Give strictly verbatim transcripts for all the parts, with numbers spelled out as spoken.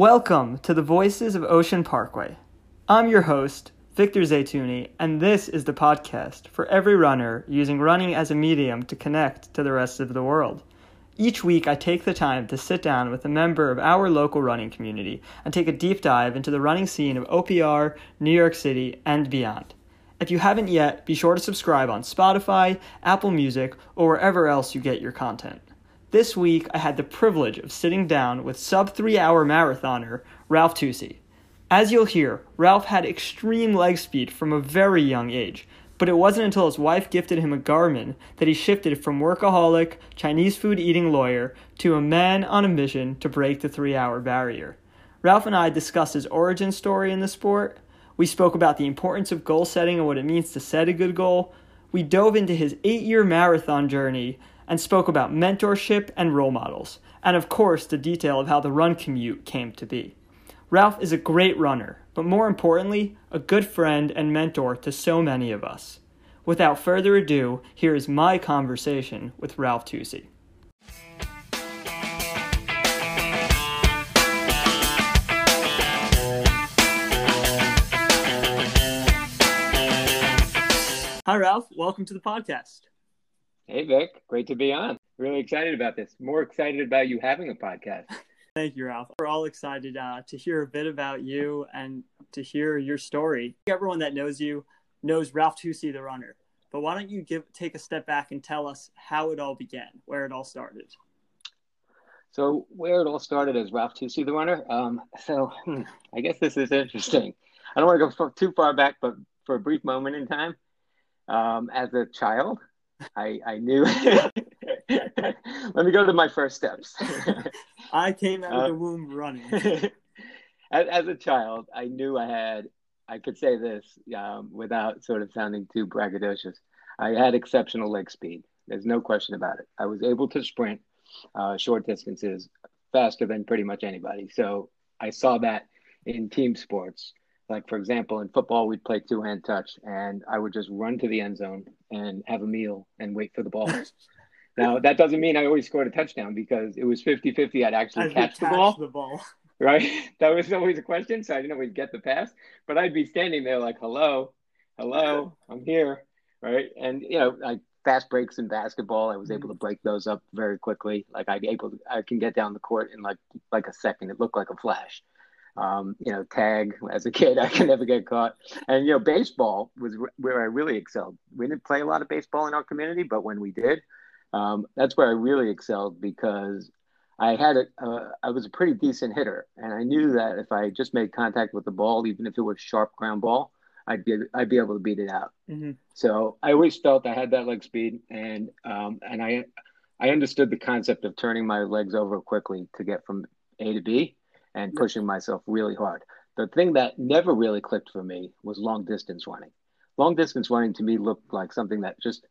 Welcome to the Voices of Ocean Parkway. I'm your host, Victor Zaytuni, and this is the podcast for every runner using running as a medium to connect to the rest of the world. Each week, I take the time to sit down with a member of our local running community and take a deep dive into the running scene of O P R, New York City, and beyond. If you haven't yet, be sure to subscribe on Spotify, Apple Music, or wherever else you get your content. This week, I had the privilege of sitting down with sub-three-hour marathoner Ralph Tucci. As you'll hear, Ralph had extreme leg speed from a very young age, but it wasn't until his wife gifted him a Garmin that he shifted from workaholic, Chinese food-eating lawyer to a man on a mission to break the three-hour barrier. Ralph and I discussed his origin story in the sport. We spoke about the importance of goal setting and what it means to set a good goal. We dove into his eight-year marathon journey and spoke about mentorship and role models, and of course, the detail of how the run commute came to be. Ralph is a great runner, but more importantly, a good friend and mentor to so many of us. Without further ado, here is my conversation with Ralph Tucci. Hi, Ralph. Welcome to the podcast. Hey, Vic. Great to be on. Really excited about this. More excited about you having a podcast. Thank you, Ralph. We're all excited uh, to hear a bit about you and to hear your story. Everyone that knows you knows Ralph Tucci, the runner. But why don't you give take a step back and tell us how it all began, where it all started? So where it all started is Ralph Tucci, the runner. Um, so hmm, I guess this is interesting. I don't want to go too far back, but for a brief moment in time, um, as a child, I, I knew. Let me go to my first steps. I came out uh, of the womb running. as, as a child, I knew I had, I could say this um, without sort of sounding too braggadocious. I had exceptional leg speed. There's no question about it. I was able to sprint uh, short distances faster than pretty much anybody. So I saw that in team sports. Like, for example, in football, we'd play two-hand touch, and I would just run to the end zone and have a meal and wait for the ball. Now, that doesn't mean I always scored a touchdown because it was fifty-fifty. I'd actually I'd catch, catch the ball. The ball. Right? That was always a question, so I didn't always get the pass. But I'd be standing there like, hello, hello, I'm here, right? And, you know, like fast breaks in basketball, I was able to break those up very quickly. Like, I'd able to, I can get down the court in like like a second. It looked like a flash. Um, you know, tag as a kid, I could never get caught. And, you know, baseball was re- where I really excelled. We didn't play a lot of baseball in our community, but when we did, um, that's where I really excelled because I had a, uh, I was a pretty decent hitter. And I knew that if I just made contact with the ball, even if it was sharp ground ball, I'd be, I'd be able to beat it out. Mm-hmm. So I always felt I had that leg speed. And, um, and I, I understood the concept of turning my legs over quickly to get from A to B. And pushing myself really hard. The thing that never really clicked for me was long distance running. Long distance running to me looked like something that just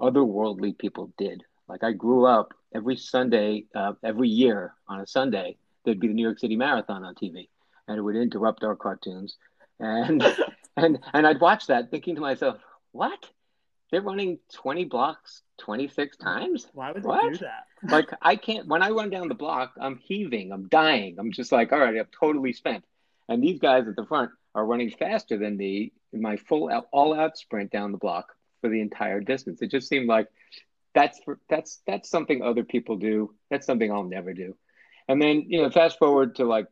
otherworldly people did. Like I grew up every Sunday, uh, every year on a Sunday, there'd be the New York City Marathon on T V, and it would interrupt our cartoons. And and and I'd watch that thinking to myself, what? They're running twenty blocks twenty-six times? Why would what? They do that? Like, I can't, when I run down the block, I'm heaving, I'm dying. I'm just like, all right, I'm totally spent. And these guys at the front are running faster than me in my full out, all out sprint down the block for the entire distance. It just seemed like that's, for, that's, that's something other people do. That's something I'll never do. And then, you know, fast forward to like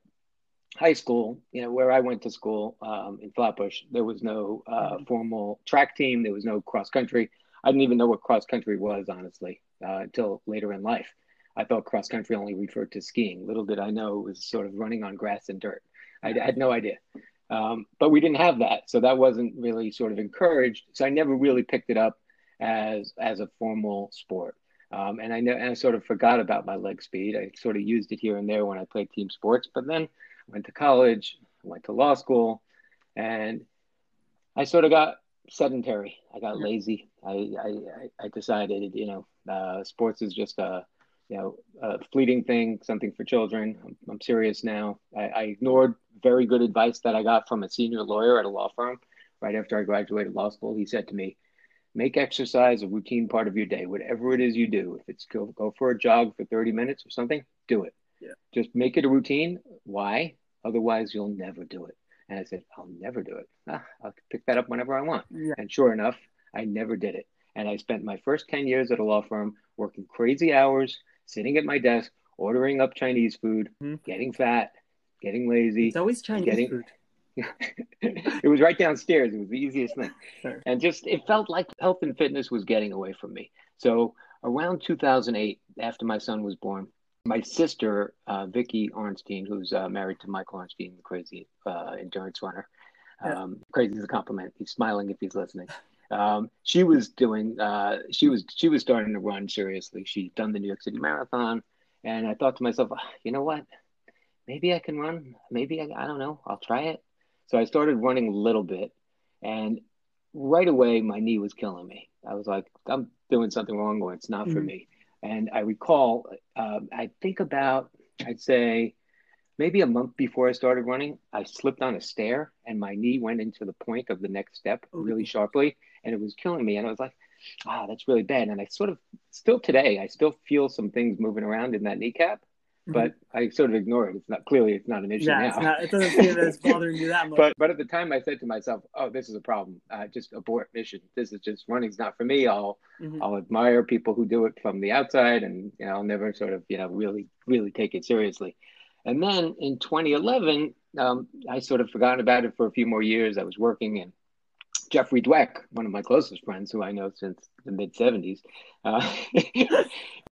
high school, you know, where I went to school um, in Flatbush, there was no uh, formal track team. There was no cross country. I didn't even know what cross country was, honestly, uh, until later in life. I thought cross country only referred to skiing. Little did I know it was sort of running on grass and dirt. I, I had no idea. Um, but we didn't have that. So that wasn't really sort of encouraged. So I never really picked it up as as a formal sport. Um, and, I know, and I sort of forgot about my leg speed. I sort of used it here and there when I played team sports. But then I went to college, went to law school, and I sort of got sedentary. I got lazy. I, I, I decided, you know, uh, sports is just a, you know, a fleeting thing, something for children. I'm, I'm serious now. I, I ignored very good advice that I got from a senior lawyer at a law firm. Right after I graduated law school, he said to me, make exercise a routine part of your day. Whatever it is you do, if it's go, go for a jog for thirty minutes or something, do it. Yeah. Just make it a routine. Why? Otherwise, you'll never do it. And I said, I'll never do it. Ah, I'll pick that up whenever I want. Yeah. And sure enough, I never did it. And I spent my first ten years at a law firm working crazy hours, sitting at my desk, ordering up Chinese food, mm-hmm. getting fat, getting lazy. It's always Chinese getting... food. It was right downstairs. It was the easiest thing. Sure. And just it felt like health and fitness was getting away from me. So around two thousand eight, after my son was born, my sister, uh, Vicki Arnstein, who's uh, married to Michael Arnstein, the crazy uh, endurance runner. Um, yeah. Crazy is a compliment. He's smiling if he's listening. Um, she was doing, uh, she was she was starting to run seriously. She'd done the New York City Marathon. And I thought to myself, you know what? Maybe I can run. Maybe, I, I don't know. I'll try it. So I started running a little bit. And right away, my knee was killing me. I was like, I'm doing something wrong or it's not mm-hmm. for me. And I recall, um, I think about, I'd say, maybe a month before I started running, I slipped on a stair and my knee went into the point of the next step really sharply. And it was killing me. And I was like, ah, that's really bad. And I sort of, still today, I still feel some things moving around in that kneecap, mm-hmm. but I sort of ignore it. It's not, clearly it's not an issue yeah, now. It's not, it doesn't seem that it's bothering you that much. But, but at the time I said to myself, oh, this is a problem. Uh, just abort mission. This is just, running's not for me. I'll, mm-hmm. I'll admire people who do it from the outside and you know, I'll never sort of, you know, really, really take it seriously. And then in twenty eleven, um, I sort of forgot about it for a few more years. I was working and Jeffrey Dweck, one of my closest friends who I know since the mid seventies, uh,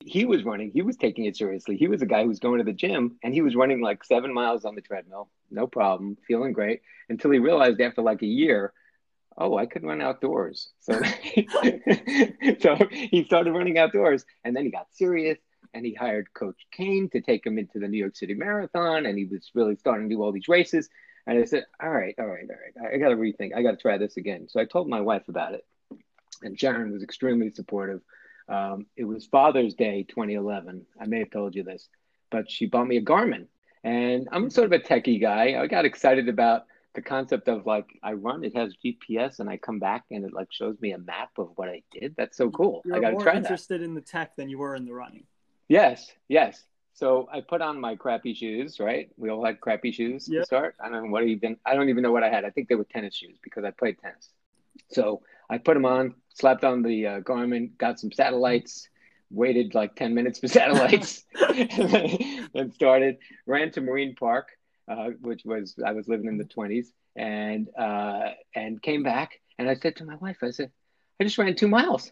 he was running. He was taking it seriously. He was a guy who was going to the gym, and he was running like seven miles on the treadmill, no problem, feeling great, until he realized after like a year, oh, I could run outdoors. So, so he started running outdoors, and then he got serious, and he hired Coach Kane to take him into the New York City Marathon, and he was really starting to do all these races. And I said, all right, all right, all right. I got to rethink. I got to try this again. So I told my wife about it. And Sharon was extremely supportive. Um, it was Father's Day twenty eleven. I may have told you this, but she bought me a Garmin. And I'm sort of a techie guy. I got excited about the concept of like, I run, it has G P S, and I come back and it like shows me a map of what I did. That's so cool. You're I got to try that. You're more interested in the tech than you were in the running. Yes, yes. So I put on my crappy shoes, right? We all had crappy shoes yep. to start. I don't know what even, I don't even know what I had. I think they were tennis shoes because I played tennis. So I put them on, slapped on the uh, Garmin, got some satellites, waited like ten minutes for satellites, and started, ran to Marine Park, uh, which was, I was living in the twenties, and uh, and came back. And I said to my wife, I said, I just ran two miles.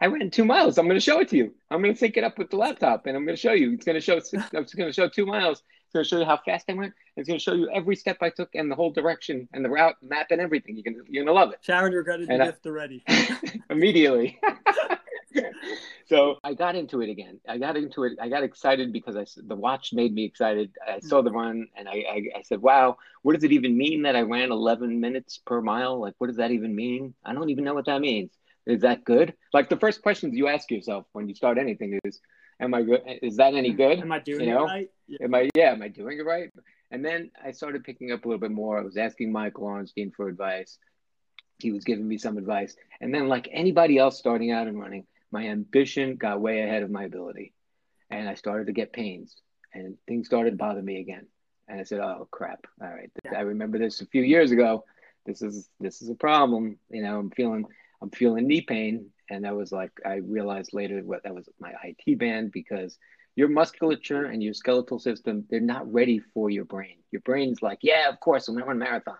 I ran two miles. I'm going to show it to you. I'm going to sync it up with the laptop, and I'm going to show you. It's going to show. Six, it's going to show two miles. It's going to show you how fast I went. It's going to show you every step I took and the whole direction and the route map and everything. You're going to, you're going to love it. Sharon regretted the gift already. Immediately. So I got into it again. I got into it. I got excited because I, the watch made me excited. I saw the run and I, I, I said, wow, what does it even mean that I ran eleven minutes per mile? Like, what does that even mean? I don't even know what that means. Is that good? Like the first questions you ask yourself when you start anything is, am I good? Is that any good? Am I doing you know? it right? Yeah. Am I, yeah, am I doing it right? And then I started picking up a little bit more. I was asking Michael Arnstein for advice. He was giving me some advice. And then like anybody else starting out and running, my ambition got way ahead of my ability. And I started to get pains and things started to bother me again. And I said, oh crap. All right. Yeah. I remember this a few years ago. This is, this is a problem. You know, I'm feeling... I'm feeling knee pain. And that was like, I realized later what that was my I T band, because your musculature and your skeletal system, they're not ready for your brain. Your brain's like, yeah, of course, I'm going to run a marathon.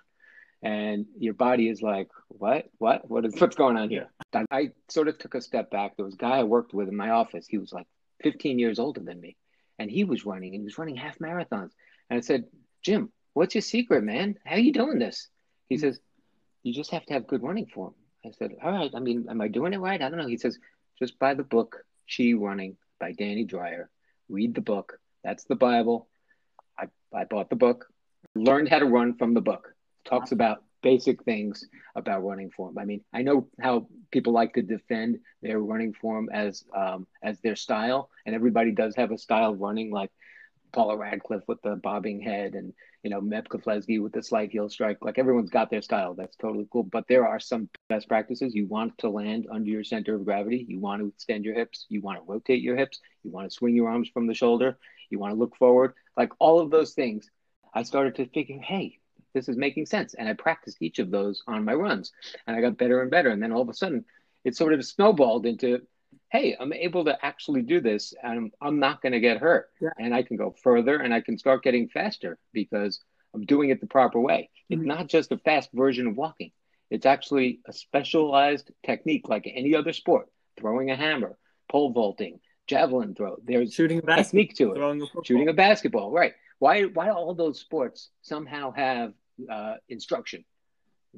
And your body is like, what, what, what is, what's going on here? I, I sort of took a step back. There was a guy I worked with in my office. He was like fifteen years older than me. And he was running and he was running half marathons. And I said, Jim, what's your secret, man? How are you doing this? He mm-hmm. says, you just have to have good running form. I said, all right, I mean, am I doing it right? I don't know. He says, just buy the book, Chi Running by Danny Dreyer. Read the book. That's the Bible. I, I bought the book, learned how to run from the book. Talks about basic things about running form. I mean, I know how people like to defend their running form as um, as their style. And everybody does have a style of running, like Paula Radcliffe with the bobbing head and, you know, Meb Keflezighi with the slight heel strike. Like everyone's got their style. That's totally cool. But there are some best practices. You want to land under your center of gravity. You want to extend your hips. You want to rotate your hips. You want to swing your arms from the shoulder. you want to look forward, like all of those things. I started to thinking, hey, this is making sense. And I practiced each of those on my runs and I got better and better. And then all of a sudden it sort of snowballed into, hey, I'm able to actually do this and I'm not going to get hurt. Yeah. And I can go further and I can start getting faster because I'm doing it the proper way. Mm-hmm. It's not just a fast version of walking. It's actually a specialized technique like any other sport, throwing a hammer, pole vaulting, javelin throw. There's shooting a technique to it, shooting a basketball, right? Why why all those sports somehow have uh, instruction,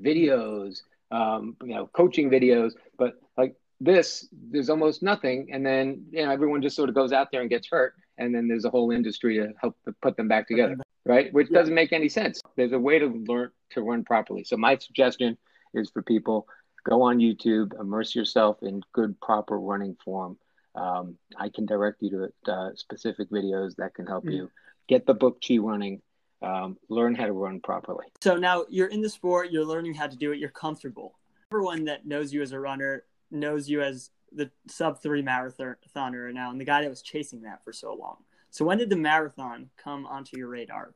videos, um, you know, coaching videos, but like this, there's almost nothing. And then you know, everyone just sort of goes out there and gets hurt. And then there's a whole industry to help to put them back together, right? Which yeah. doesn't make any sense. There's a way to learn to run properly. So my suggestion is for people, go on YouTube, immerse yourself in good, proper running form. Um, I can direct you to uh, specific videos that can help mm-hmm. you. Get the book Chi Running, um, learn how to run properly. So now you're in the sport, you're learning how to do it, you're comfortable. Everyone that knows you as a runner knows you as the sub three marathoner now and the guy that was chasing that for so long. So when did the marathon come onto your radar?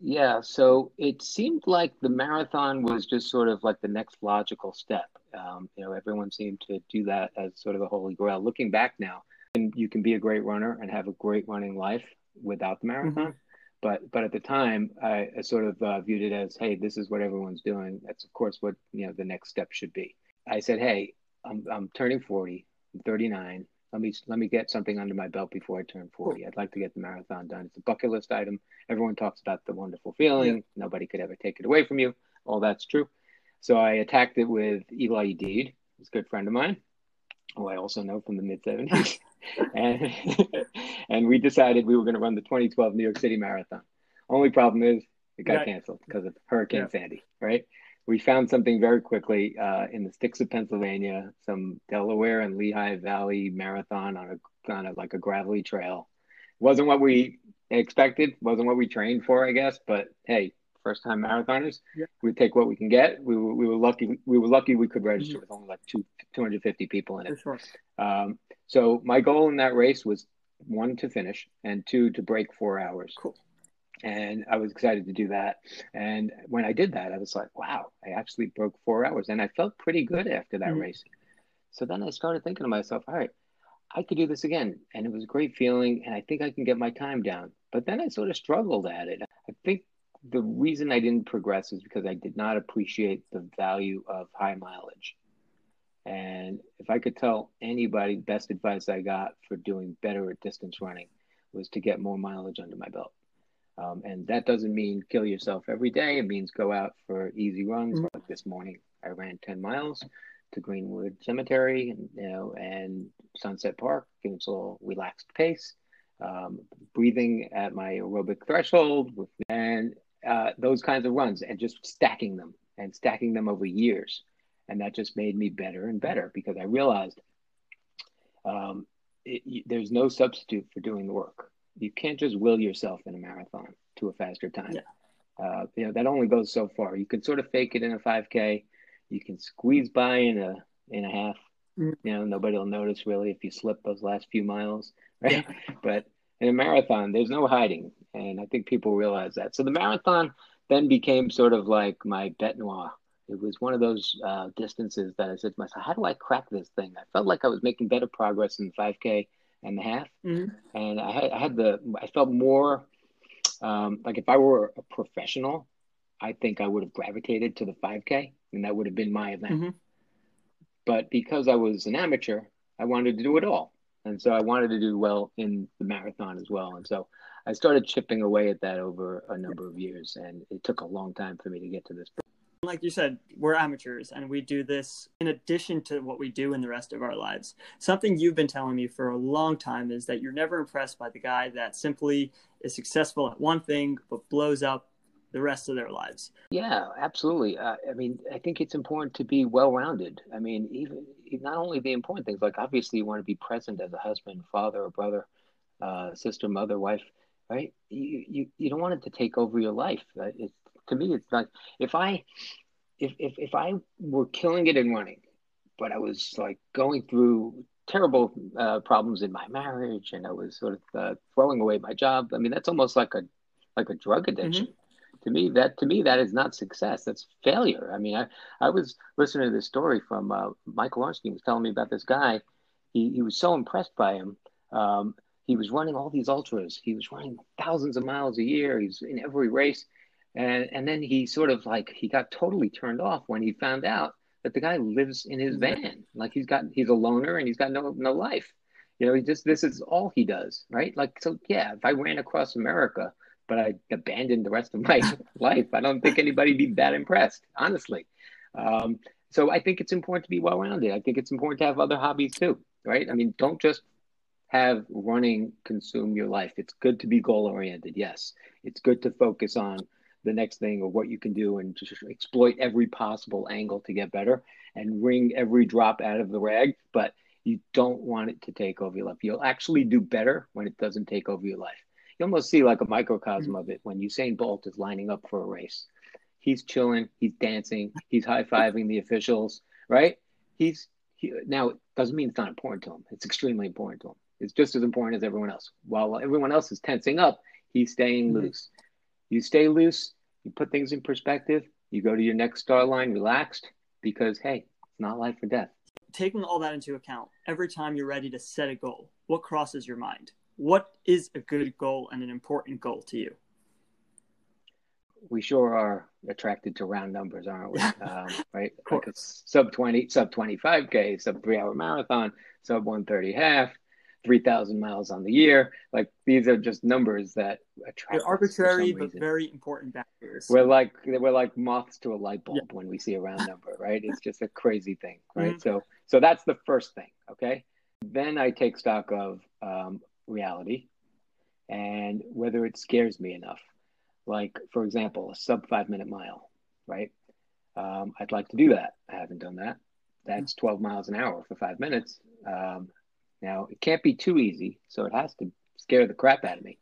Yeah, so it seemed like the marathon was just sort of like the next logical step. Um, you know, everyone seemed to do that as sort of the holy grail. Looking back now, and you can be a great runner and have a great running life without the marathon. Mm-hmm. But but at the time, I, I sort of uh, viewed it as, hey, this is what everyone's doing. That's, of course, what, you know, the next step should be. I said, hey, I'm I'm turning forty, I'm thirty-nine. Let me let me get something under my belt before I turn forty. I'd like to get the marathon done. It's a bucket list item. Everyone talks about the wonderful feeling. Yeah. Nobody could ever take it away from you. All that's true. So I attacked it with Eli Deed, who's a good friend of mine, who I also know from the mid-seventies. and, and we decided we were going to run the twenty twelve New York City Marathon. Only problem is it got right. canceled because of Hurricane yeah. Sandy, right? We found something very quickly uh, in the sticks of Pennsylvania, some Delaware and Lehigh Valley marathon on a on a, like a gravelly trail. Wasn't what we expected, wasn't what we trained for, I guess. But hey, first time marathoners, yeah. we take what we can get. We were, we were lucky. We were lucky we could register mm-hmm. with only like two two hundred fifty people in it. Sure. Um, so my goal in that race was one to finish and two to break four hours. Cool. And I was excited to do that. And when I did that, I was like, wow, I actually broke four hours. And I felt pretty good after that mm-hmm. race. So then I started thinking to myself, all right, I could do this again. And it was a great feeling. And I think I can get my time down. But then I sort of struggled at it. I think the reason I didn't progress is because I did not appreciate the value of high mileage. And if I could tell anybody, the best advice I got for doing better at distance running was to get more mileage under my belt. Um, and that doesn't mean kill yourself every day. It means go out for easy runs. Mm-hmm. Like this morning, I ran ten miles to Greenwood Cemetery and, you know, and Sunset Park. Giving us a little relaxed pace, um, breathing at my aerobic threshold, with, and uh, those kinds of runs, and just stacking them and stacking them over years. And that just made me better and better because I realized um, it, there's no substitute for doing the work. You can't just will yourself in a marathon to a faster time. Yeah. Uh, you know, that only goes so far. You can sort of fake it in a five K. You can squeeze by in a in a half. Mm. You know, nobody will notice really if you slip those last few miles, right? Yeah. But in a marathon, there's no hiding, and I think people realize that. So the marathon then became sort of like my bête noire. It was one of those uh, distances that I said to myself, how do I crack this thing? I felt like I was making better progress in the five K and the half. Mm-hmm. And I had, I had the, I felt more um, like if I were a professional, I think I would have gravitated to the five K and that would have been my event. Mm-hmm. But because I was an amateur, I wanted to do it all. And so I wanted to do well in the marathon as well. And so I started chipping away at that over a number of years. And it took a long time for me to get to this point. Like you said, we're amateurs and we do this in addition to what we do in the rest of our lives. Something you've been telling me for a long time is that you're never impressed by the guy that simply is successful at one thing, but blows up the rest of their lives. Yeah, absolutely. Uh, I mean, I think it's important to be well-rounded. I mean, even not only the important things, like obviously you want to be present as a husband, father, or brother, uh, sister, mother, wife, right? You, you, you don't want it to take over your life. Right? It's, to me, it's like if I, if, if if I were killing it in running, but I was like going through terrible uh, problems in my marriage, and I was sort of uh, throwing away my job. I mean, that's almost like a like a drug addiction. Mm-hmm. To me, that to me that is not success. That's failure. I mean, I, I was listening to this story from uh, Michael Arnstein was telling me about this guy. He he was so impressed by him. Um, he was running all these ultras. He was running thousands of miles a year. He's in every race, and and then he sort of like he got totally turned off when he found out that the guy lives in his van. Like he's got he's a loner and he's got no no life. You know, he just this is all he does, right? Like so, yeah. If I ran across America, but I abandoned the rest of my life, I don't think anybody'd be that impressed, honestly. Um, so I think it's important to be well-rounded. I think it's important to have other hobbies too, right? I mean, don't just have running consume your life. It's good to be goal-oriented, yes. It's good to focus on the next thing or what you can do and just exploit every possible angle to get better and wring every drop out of the rag, but you don't want it to take over your life. You'll actually do better when it doesn't take over your life. You almost see like a microcosm mm-hmm. of it when Usain Bolt is lining up for a race. He's chilling, he's dancing, he's high-fiving the officials, right? He's he, now it doesn't mean it's not important to him. It's extremely important to him. It's just as important as everyone else. While everyone else is tensing up, he's staying mm-hmm. loose. You stay loose, you put things in perspective, you go to your next star line relaxed because, hey, it's not life or death. Taking all that into account, every time you're ready to set a goal, what crosses your mind? What is a good goal and an important goal to you? We sure are attracted to round numbers, aren't we? Um, right? Like it's sub twenty, sub twenty-five K, sub three-hour marathon, sub one thirty half, three thousand miles on the year. Like these are just numbers that attract. They're arbitrary but very important barriers. We're like we're like moths to a light bulb yeah. when we see a round number, right? It's just a crazy thing, right? Mm-hmm. So, so that's the first thing. Okay, then I take stock of. Um, reality and whether it scares me enough. Like, for example, a sub five minute mile, right? Um, I'd like to do that. I haven't done that. That's twelve miles an hour for five minutes. Um, now it can't be too easy. So it has to scare the crap out of me.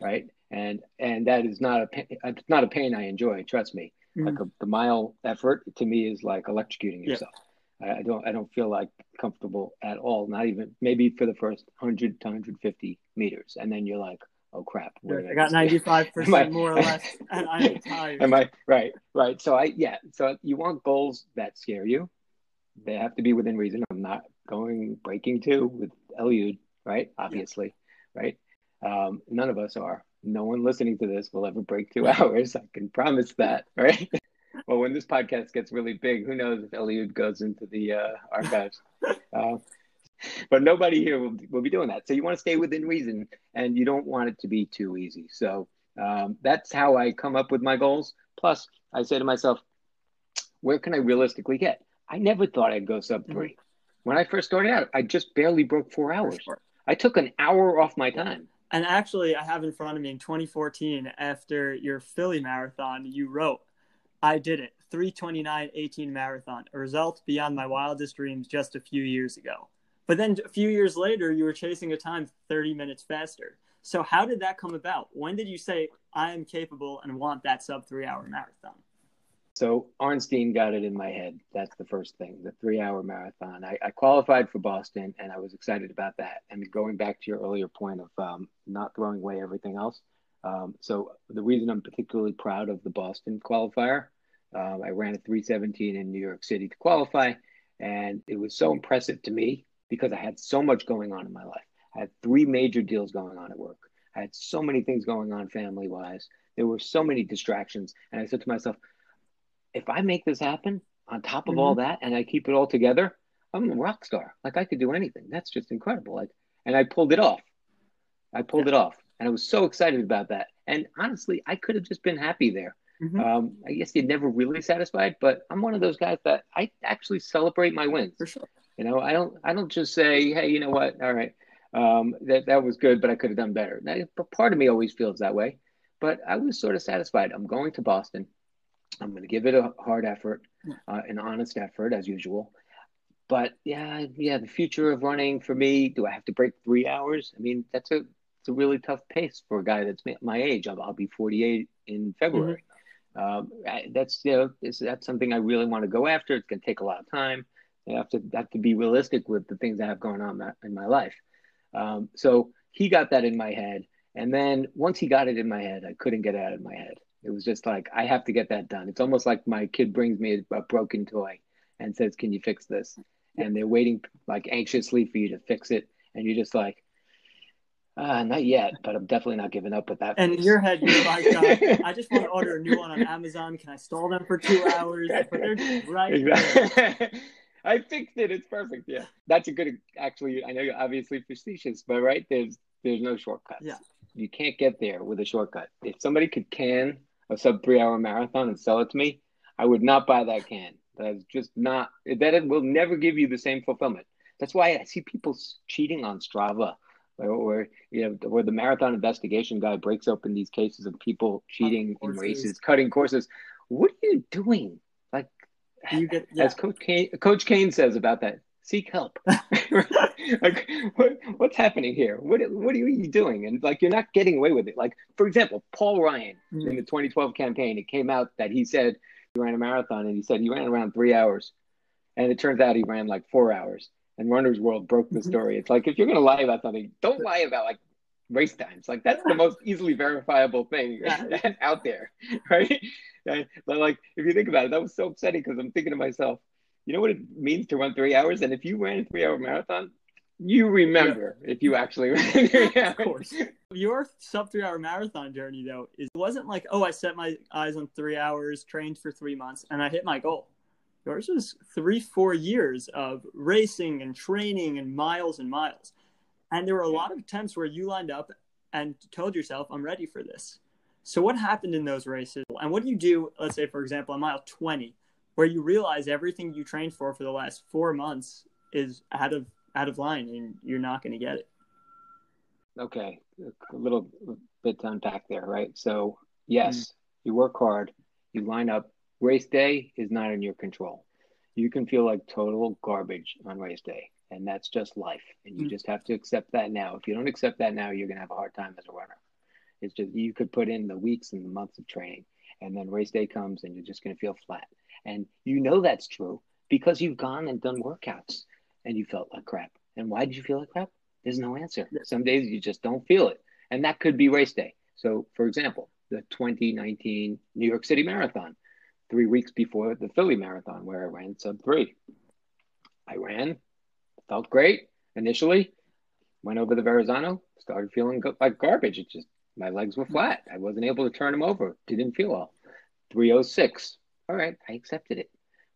Right. And, and that is not a, it's not a pain I enjoy. Trust me. Mm-hmm. Like a, the mile effort to me is like electrocuting yourself. Yep. I don't I don't feel like comfortable at all, not even maybe for the first one hundred to one hundred fifty meters. And then you're like, oh, crap. I got ninety-five percent more or less, and I'm tired. Am I? Right, right. So, I yeah, so you want goals that scare you. They have to be within reason. I'm not going breaking two with Eliud, right? Obviously, yeah. right? Um, none of us are. No one listening to this will ever break two hours. I can promise that, right? Well, when this podcast gets really big, who knows if Eliud goes into the uh, archives. uh, but nobody here will, will be doing that. So you want to stay within reason, and you don't want it to be too easy. So um, that's how I come up with my goals. Plus, I say to myself, where can I realistically get? I never thought I'd go sub three. Mm-hmm. When I first started out, I just barely broke four hours. I took an hour off my time. And actually, I have in front of me in twenty fourteen, after your Philly Marathon, you wrote, I did it. three twenty-nine eighteen marathon, a result beyond my wildest dreams just a few years ago. But then a few years later, you were chasing a time thirty minutes faster. So how did that come about? When did you say, I am capable and want that sub three hour marathon? So Arnstein got it in my head. That's the first thing, the three hour marathon. I, I qualified for Boston and I was excited about that. I mean, going back to your earlier point of um, not throwing away everything else. Um, so the reason I'm particularly proud of the Boston qualifier, Um, I ran a three seventeen in New York City to qualify, and it was so impressive to me because I had so much going on in my life. I had three major deals going on at work. I had so many things going on family-wise. There were so many distractions, and I said to myself, if I make this happen on top of mm-hmm. all that and I keep it all together, I'm a rock star. Like, I could do anything. That's just incredible. Like, and I pulled it off. I pulled yeah. it off, and I was so excited about that. And honestly, I could have just been happy there. Mm-hmm. Um, I guess you're never really satisfied, but I'm one of those guys that I actually celebrate my wins. For sure. You know, I don't, I don't just say, hey, you know what? All right. Um, that, that was good, but I could have done better. Now, part of me always feels that way, but I was sort of satisfied. I'm going to Boston. I'm going to give it a hard effort, uh, an honest effort as usual, but yeah, yeah. The future of running for me, do I have to break three hours? I mean, that's a, it's a really tough pace for a guy that's my age. I'll, I'll be forty-eight in February. Mm-hmm. Um, that's, you know, it's, that's something I really want to go after. It's going to take a lot of time. I have to have to be realistic with the things I have going on in my life. Um, so he got that in my head. And then once he got it in my head, I couldn't get it out of my head. It was just like, I have to get that done. It's almost like my kid brings me a broken toy and says, can you fix this? And they're waiting like anxiously for you to fix it. And you're just like, uh, not yet, but I'm definitely not giving up with that. And in your head, you're like, uh, I just want to order a new one on Amazon. Can I stall them for two hours? But they're just right exactly. there. I fixed it. It's perfect. Yeah. That's a good, actually, I know you're obviously facetious, but right, there's there's no shortcuts. Yeah. You can't get there with a shortcut. If somebody could can a sub three hour marathon and sell it to me, I would not buy that can. That's just not, that it will never give you the same fulfillment. That's why I see people cheating on Strava or, or you know, where the marathon investigation guy breaks open these cases of people cheating in races, cutting courses. What are you doing? Like, you get, yeah. as Coach Kane, Coach Kane says about that, seek help. Like, what, what's happening here? What what are you doing? And like, you're not getting away with it. Like, for example, Paul Ryan mm-hmm. in the twenty twelve campaign, it came out that he said he ran a marathon, and he said he ran around three hours, and it turns out he ran like four hours. And Runner's World broke the story. Mm-hmm. It's like, if you're going to lie about something, don't lie about like race times. Like, that's the most easily verifiable thing out there, right? And, but like, if you think about it, that was so upsetting because I'm thinking to myself, you know what it means to run three hours? And if you ran a three-hour marathon, you remember yeah. if you actually ran three hours. Of course. Your sub-three-hour marathon journey, though, is, it wasn't like, oh, I set my eyes on three hours, trained for three months, and I hit my goal. Yours was three, four years of racing and training and miles and miles. And there were a yeah. lot of attempts where you lined up and told yourself, I'm ready for this. So what happened in those races? And what do you do, let's say, for example, on mile twenty, where you realize everything you trained for for the last four months is out of out of line and you're not going to get it? Okay, a little bit to unpack there, right? So yes, mm-hmm. you work hard, you line up. Race day is not in your control. You can feel like total garbage on race day, and that's just life. And you mm-hmm. just have to accept that now. If you don't accept that now, you're going to have a hard time as a runner. It's just, you could put in the weeks and the months of training, and then race day comes and you're just going to feel flat. And you know that's true because you've gone and done workouts and you felt like crap. And why did you feel like crap? There's no answer. Some days you just don't feel it. And that could be race day. So, for example, the twenty nineteen New York City Marathon, three weeks before the Philly Marathon where I ran sub three. I ran, felt great initially, went over the Verrazano, started feeling go- like garbage. It just, my legs were flat. I wasn't able to turn them over. Didn't feel well. three oh six. All right, I accepted it.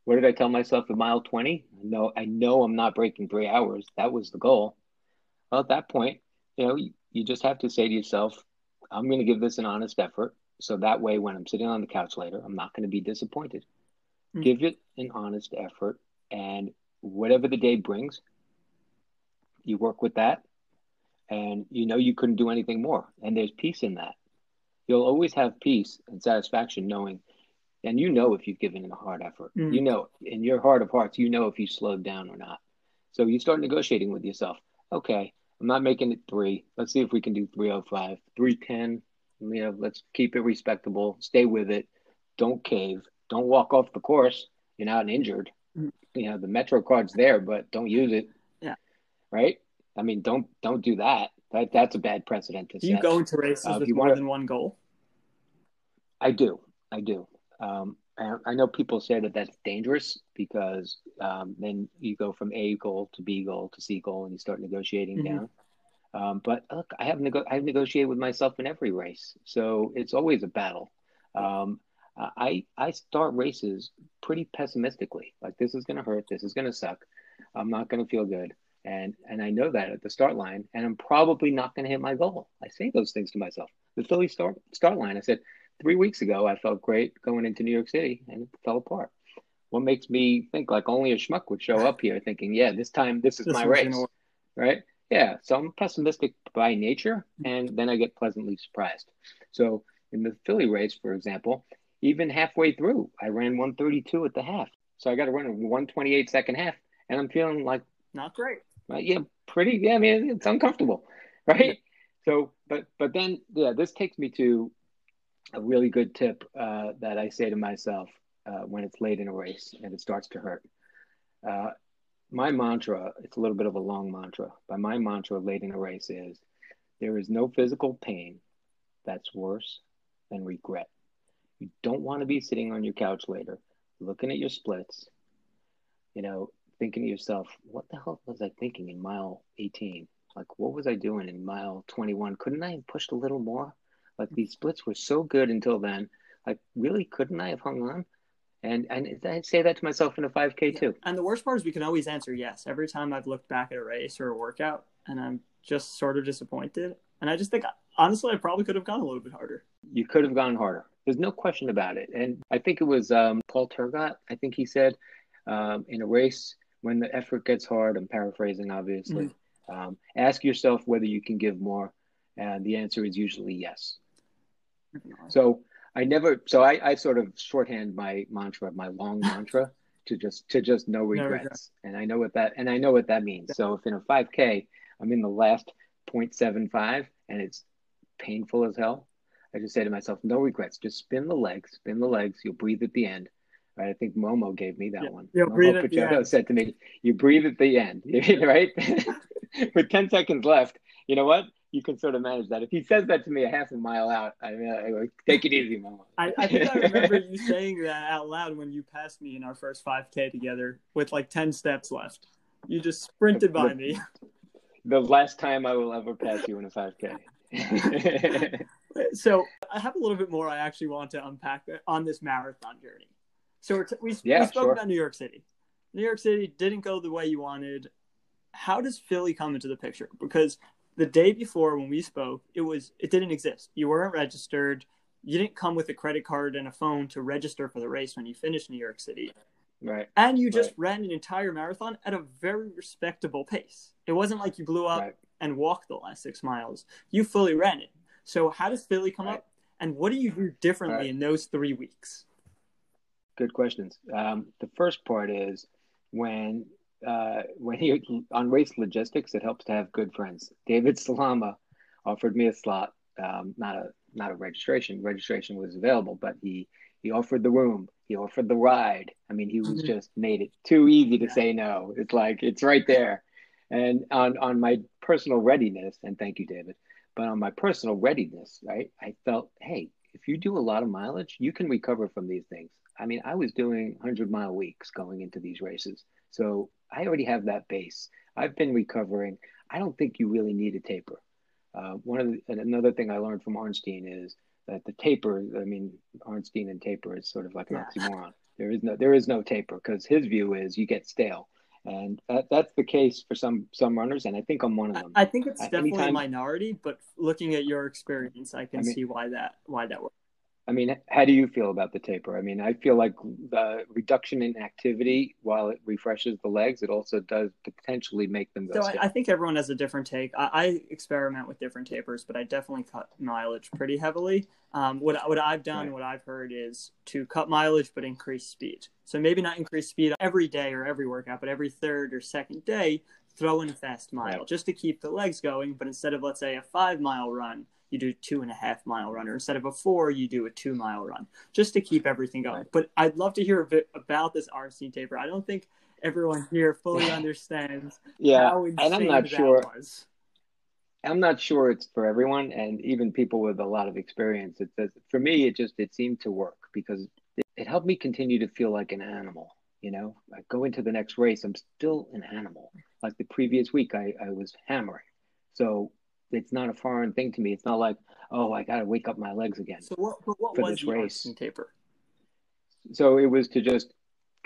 What did I tell myself at mile twenty? No, I know I'm not breaking three hours. That was the goal. Well, at that point, you know, you, you just have to say to yourself, I'm going to give this an honest effort. So that way, when I'm sitting on the couch later, I'm not going to be disappointed. Mm-hmm. Give it an honest effort. And whatever the day brings, you work with that. And you know you couldn't do anything more. And there's peace in that. You'll always have peace and satisfaction knowing. And you know if you've given in a hard effort. Mm. You know, in your heart of hearts, you know if you slowed down or not. So you start negotiating with yourself. Okay, I'm not making it three. Let's see if we can do three oh five, three ten. You know, let's keep it respectable. Stay with it. Don't cave. Don't walk off the course. You're not injured. Mm. You know, the Metro card's there, but don't use it. Yeah. Right? I mean, don't don't do that. That That's a bad precedent to set. Do you go into races uh, with more wanna, than one goal? I do. I do. Um, and I know people say that that's dangerous because um, then you go from A goal to B goal to C goal and you start negotiating mm-hmm. down. Um, but look, I have nego- I've negotiated with myself in every race. So it's always a battle. Um, I, I start races pretty pessimistically. Like, this is going to hurt. This is going to suck. I'm not going to feel good. And, and I know that at the start line, and I'm probably not going to hit my goal. I say those things to myself. The Philly start, start line, I said, Three weeks ago, I felt great going into New York City, and it fell apart. What makes me think like only a schmuck would show up here thinking, yeah, this time, this is this my race, right? Yeah, so I'm pessimistic by nature, and then I get pleasantly surprised. So in the Philly race, for example, even halfway through, I ran one thirty-two at the half. So I got to run a one twenty-eight second half, and I'm feeling like... Not great. Like, yeah, pretty, yeah, I mean, it's uncomfortable, right? So, but but then, yeah, this takes me to... a really good tip uh, that I say to myself uh, when it's late in a race and it starts to hurt. Uh, my mantra, it's a little bit of a long mantra, but my mantra late in a race is, there is no physical pain that's worse than regret. You don't want to be sitting on your couch later, looking at your splits, you know, thinking to yourself, what the hell was I thinking in mile eighteen? Like, what was I doing in mile twenty-one? Couldn't I have pushed a little more? Like, these splits were so good until then. Like, really, couldn't I have hung on? And and I say that to myself in a five K yeah. too. And the worst part is we can always answer yes. Every time I've looked back at a race or a workout, and I'm just sort of disappointed. And I just think, honestly, I probably could have gone a little bit harder. You could have gone harder. There's no question about it. And I think it was um, Paul Tergat, I think he said, um, in a race, when the effort gets hard, I'm paraphrasing, obviously, mm. Um, ask yourself whether you can give more. And the answer is usually yes. So I never, so I, I sort of shorthand my mantra, my long mantra to just, to just no regrets. No regrets. And I know what that, and I know what that means. So if in a five K, I'm in the last zero point seven five and it's painful as hell, I just say to myself, no regrets, just spin the legs, spin the legs. You'll breathe at the end. Right, I think Momo gave me that yeah, one. Momo Picchetto said to me, you breathe at the end, right? With ten seconds left, you know what? You can sort of manage that. If he says that to me a half a mile out, I mean, I go, take it easy, Momo. I, I think I remember you saying that out loud when you passed me in our first five K together with like ten steps left. You just sprinted by the, me. The last time I will ever pass you in a five K. So I have a little bit more I actually want to unpack on this marathon journey. So we're t- we, yeah, we spoke sure. about New York City. New York City didn't go the way you wanted. How does Philly come into the picture? Because the day before when we spoke, it was it didn't exist. You weren't registered. You didn't come with a credit card and a phone to register for the race when you finished New York City. Right. And you just right. ran an entire marathon at a very respectable pace. It wasn't like you blew up right. and walked the last six miles. You fully ran it. So how does Philly come right. up? And what do you do differently right. in those three weeks? Good questions. Um, the first part is when uh, when you're on race logistics, it helps to have good friends. David Salama offered me a slot, um, not a not a registration. Registration was available, but he he offered the room, he offered the ride. I mean, he was mm-hmm. just made it too easy to yeah. say no. It's like it's right there. And on on my personal readiness, and thank you, David. But on my personal readiness, right, I felt, hey, if you do a lot of mileage, you can recover from these things. I mean, I was doing one hundred mile weeks going into these races. So I already have that base. I've been recovering. I don't think you really need a taper. Uh, one of the, another thing I learned from Arnstein is that the taper, I mean, Arnstein and taper is sort of like an yeah. oxymoron. There is no there is no taper because his view is you get stale. And that, that's the case for some some runners. And I think I'm one of them. I, I think it's definitely Anytime, a minority, but looking at your experience, I can I mean, see why that why that works. I mean, how do you feel about the taper? I mean, I feel like the reduction in activity, while it refreshes the legs, it also does potentially make them go. So I, I think everyone has a different take. I, I experiment with different tapers, but I definitely cut mileage pretty heavily. Um, what what I've done, right. what I've heard is to cut mileage, but increase speed. So maybe not increase speed every day or every workout, but every third or second day, throw in a fast mile right. just to keep the legs going. But instead of, let's say, a five mile run, you do a two and a half mile run, or instead of a four, you do a two mile run just to keep everything going. Right. But I'd love to hear a bit about this Arnstein taper. I don't think everyone here fully understands yeah. how insane and I'm not that sure. was. I'm not sure it's for everyone. And even people with a lot of experience, it does, for me, it just, it seemed to work because it, it helped me continue to feel like an animal. You know, I go into the next race, I'm still an animal. Like the previous week, I, I was hammering. So, it's not a foreign thing to me. It's not like, oh, I got to wake up my legs again. So what, what for was this the race Arnstein taper? So it was to just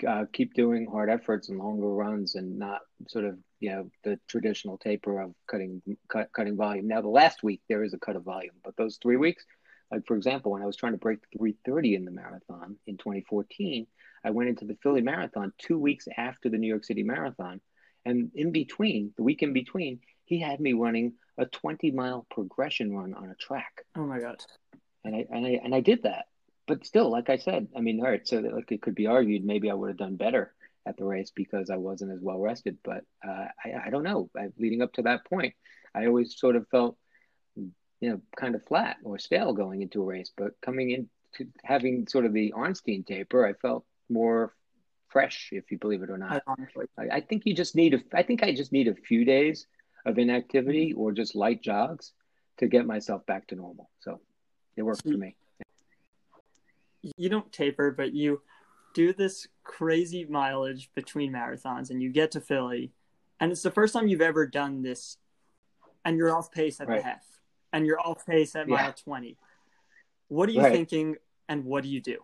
uh, keep doing hard efforts and longer runs and not sort of, you know, the traditional taper of cutting cut, cutting volume. Now, the last week, there is a cut of volume. But those three weeks, like, for example, when I was trying to break three thirty in the marathon in twenty fourteen, I went into the Philly Marathon two weeks after the New York City Marathon. And in between, the week in between, he had me running a twenty mile progression run on a track. Oh my God. And I, and I, and I did that, but still, like I said, I mean, all right. So that, like, it could be argued, maybe I would have done better at the race because I wasn't as well rested, but uh, I, I don't know. I, leading up to that point, I always sort of felt, you know, kind of flat or stale going into a race, but coming in to having sort of the Arnstein taper, I felt more fresh, if you believe it or not. I, I think you just need a, I think I just need a few days of inactivity or just light jogs to get myself back to normal. So it worked so for me. You don't taper, but you do this crazy mileage between marathons and you get to Philly and it's the first time you've ever done this and you're off pace at right. the half and you're off pace at yeah. mile twenty. What are you right. thinking and what do you do?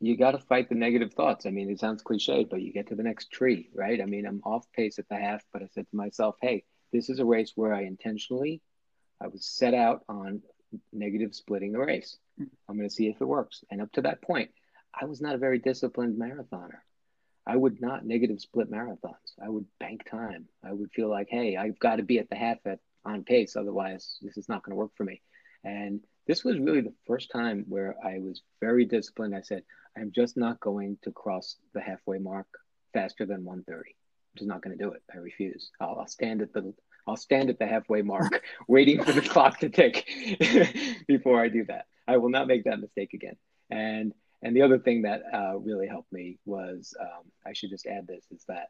You got to fight the negative thoughts. I mean, it sounds cliche, but you get to the next tree, right? I mean, I'm off pace at the half, but I said to myself, hey, this is a race where I intentionally, I was set out on negative splitting the race. I'm going to see if it works. And up to that point, I was not a very disciplined marathoner. I would not negative split marathons. I would bank time. I would feel like, hey, I've got to be at the half at on pace. Otherwise, this is not going to work for me. And this was really the first time where I was very disciplined. I said, I'm just not going to cross the halfway mark faster than one thirty. I'm just not going to do it. I refuse. I'll, I'll stand at the I'll stand at the halfway mark, waiting for the clock to tick before I do that. I will not make that mistake again. And and the other thing that uh, really helped me was, um, I should just add this, is that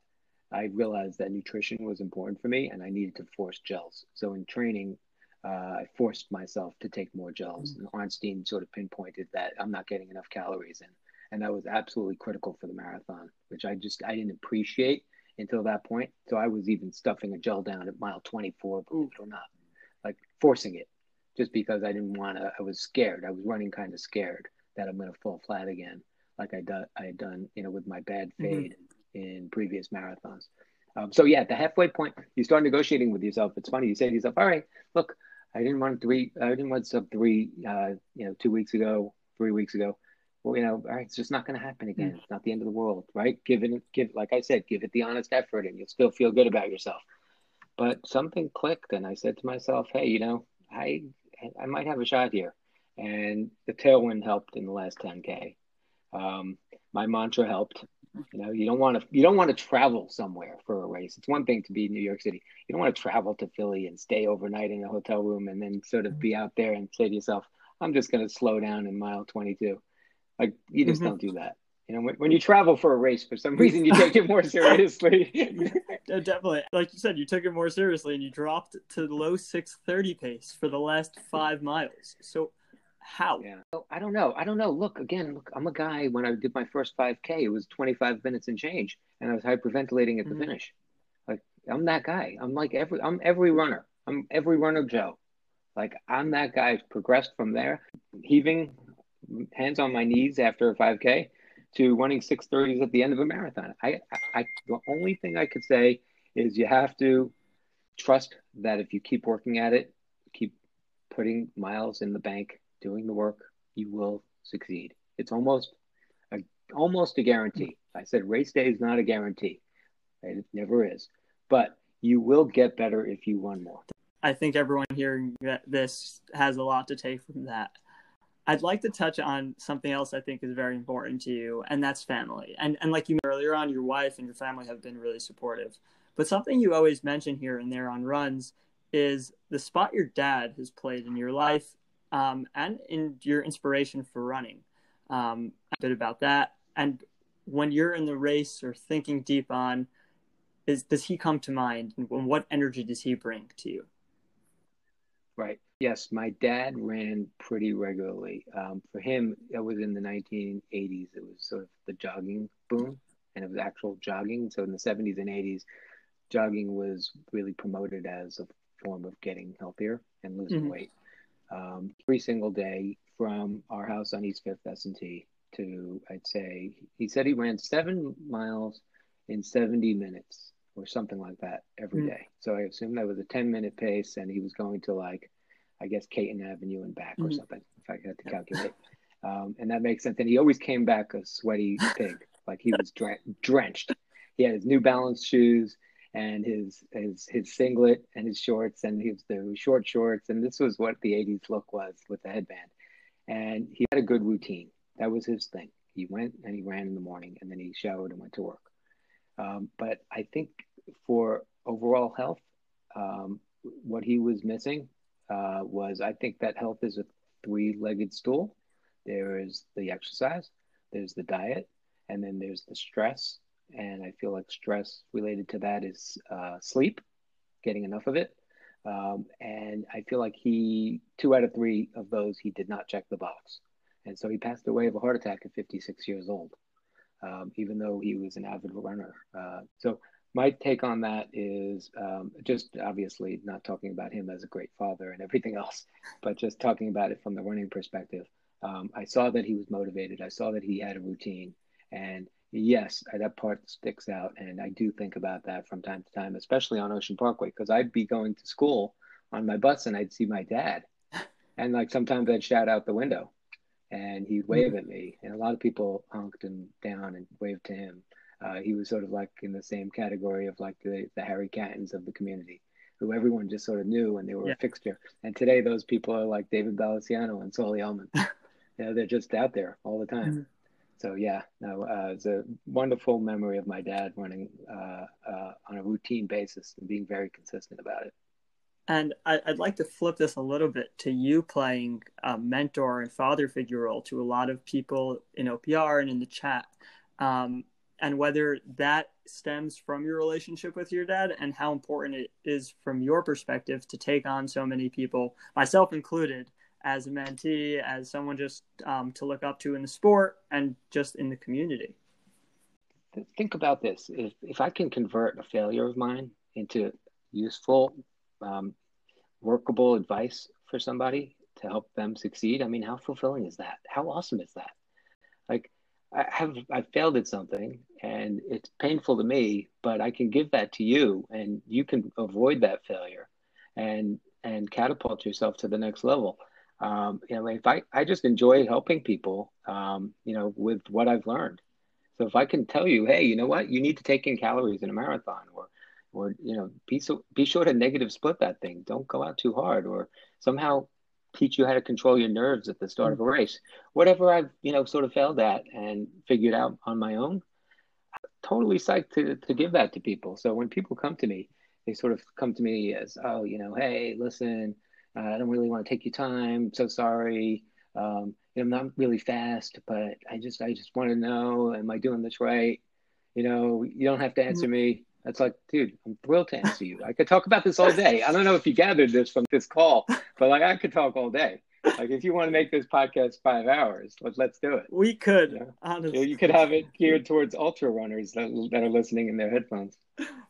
I realized that nutrition was important for me and I needed to force gels. So in training, Uh, I forced myself to take more gels, and Arnstein sort of pinpointed that I'm not getting enough calories in, and that was absolutely critical for the marathon, which I just I didn't appreciate until that point. So I was even stuffing a gel down at mile twenty-four, believe it or not, like forcing it, just because I didn't want to. I was scared. I was running kind of scared that I'm going to fall flat again, like I done I had done, you know, with my bad fade mm-hmm. in previous marathons. Um, so yeah, at the halfway point, you start negotiating with yourself. It's funny. You say to yourself, "All right, look." I didn't run three, I didn't run sub three, uh, you know, two weeks ago, three weeks ago. Well, you know, all right, it's just not going to happen again. It's not the end of the world, right? Give it, give, like I said, give it the honest effort and you'll still feel good about yourself. But something clicked and I said to myself, hey, you know, I, I might have a shot here. And the tailwind helped in the last ten K. Um, my mantra helped. You know, you don't want to you don't want to travel somewhere for a race. It's one thing to be in New York City. You don't want to travel to Philly and stay overnight in a hotel room and then sort of be out there and say to yourself, I'm just going to slow down in mile twenty-two. Like, you just mm-hmm. don't do that. You know, when, when you travel for a race, for some reason, you take it more seriously. Definitely. Like you said, you took it more seriously and you dropped to the low six thirty pace for the last five miles. So how? Yeah. So, I don't know. I don't know. Look, again, look, I'm a guy, when I did my first five K, it was twenty-five minutes and change, and I was hyperventilating at the mm-hmm. finish. Like, I'm that guy. I'm like every, I'm every runner. I'm every runner Joe. Like, I'm that guy. I've progressed from there, heaving, hands on my knees after a five K, to running six thirties at the end of a marathon. I, I, I the only thing I could say is you have to trust that if you keep working at it, keep putting miles in the bank, doing the work, you will succeed. It's almost a, almost a guarantee. I said race day is not a guarantee. It never is. But you will get better if you run more. I think everyone hearing this has a lot to take from that. I'd like to touch on something else I think is very important to you, and that's family. And, and like you mentioned earlier on, your wife and your family have been really supportive. But something you always mention here and there on runs is the spot your dad has played in your life Um, and in your inspiration for running, um, a bit about that. And when you're in the race or thinking deep on, is, does he come to mind? And what energy does he bring to you? Right. Yes, my dad ran pretty regularly. Um, for him, it was in the nineteen eighties. It was sort of the jogging boom, and it was actual jogging. So in the seventies and eighties, jogging was really promoted as a form of getting healthier and losing mm-hmm. weight. Um, every single day from our house on East Fifth S and T to, I'd say, he said he ran seven miles in seventy minutes or something like that every mm-hmm. day. So I assume that was a ten minute pace, and he was going to, like, I guess, Caton Avenue and back mm-hmm. or something, if I had to calculate. um, and that makes sense. And he always came back a sweaty pig, like he was dren- drenched. He had his New Balance shoes and his, his his singlet and his shorts and his the short shorts. And this was what the eighties look was with the headband. And he had a good routine. That was his thing. He went and he ran in the morning, and then he showered and went to work. Um, but I think for overall health, um, what he was missing uh, was, I think that health is a three-legged stool. There is the exercise, there's the diet, And then there's the stress. And I feel like stress related to that is uh, sleep, getting enough of it. Um, and I feel like he, two out of three of those, he did not check the box. And so he passed away of a heart attack at fifty-six years old, um, even though he was an avid runner. Uh, so my take on that is um, just obviously not talking about him as a great father and everything else, but just talking about it from the running perspective. Um, I saw that he was motivated. I saw that he had a routine. And yes, that part sticks out. And I do think about that from time to time, especially on Ocean Parkway, because I'd be going to school on my bus and I'd see my dad. And like sometimes I'd shout out the window and he'd wave at me. And a lot of people honked him down and waved to him. Uh, he was sort of like in the same category of like the, the Harry Cattons of the community, who everyone just sort of knew and they were yeah. a fixture. And today those people are like David Balassiano and Solly Ullman. You know, they're just out there all the time. Mm-hmm. So yeah, no, uh, it's a wonderful memory of my dad running uh, uh, on a routine basis and being very consistent about it. And I, I'd like to flip this a little bit to you playing a mentor and father figure role to a lot of people in O P R and in the chat, um, and whether that stems from your relationship with your dad and how important it is from your perspective to take on so many people, myself included, as a mentee, as someone just um, to look up to in the sport and just in the community. Think about this. If if I can convert a failure of mine into useful, um, workable advice for somebody to help them succeed, I mean, how fulfilling is that? How awesome is that? Like, I have I failed at something and it's painful to me, but I can give that to you and you can avoid that failure and and catapult yourself to the next level. Um, you know, if I, I just enjoy helping people, um, you know, with what I've learned. So if I can tell you, hey, you know what, you need to take in calories in a marathon, or, or, you know, be so, be sure to negative split that thing. Don't go out too hard, or somehow teach you how to control your nerves at the start mm-hmm. of a race, whatever I've, you know, sort of failed at and figured out on my own. I'm totally psyched to, to give that to people. So when people come to me, they sort of come to me as, oh, you know, hey, listen, Uh, I don't really want to take your time. I'm so sorry. Um, you know, I'm not really fast, but I just, I just want to know, am I doing this right? You know, you don't have to answer me. That's like, dude, I'm thrilled to answer you. I could talk about this all day. I don't know if you gathered this from this call, but like I could talk all day. Like if you want to make this podcast five hours, let, let's do it. We could. You know? Honestly. You could have it geared towards ultra runners that, that are listening in their headphones.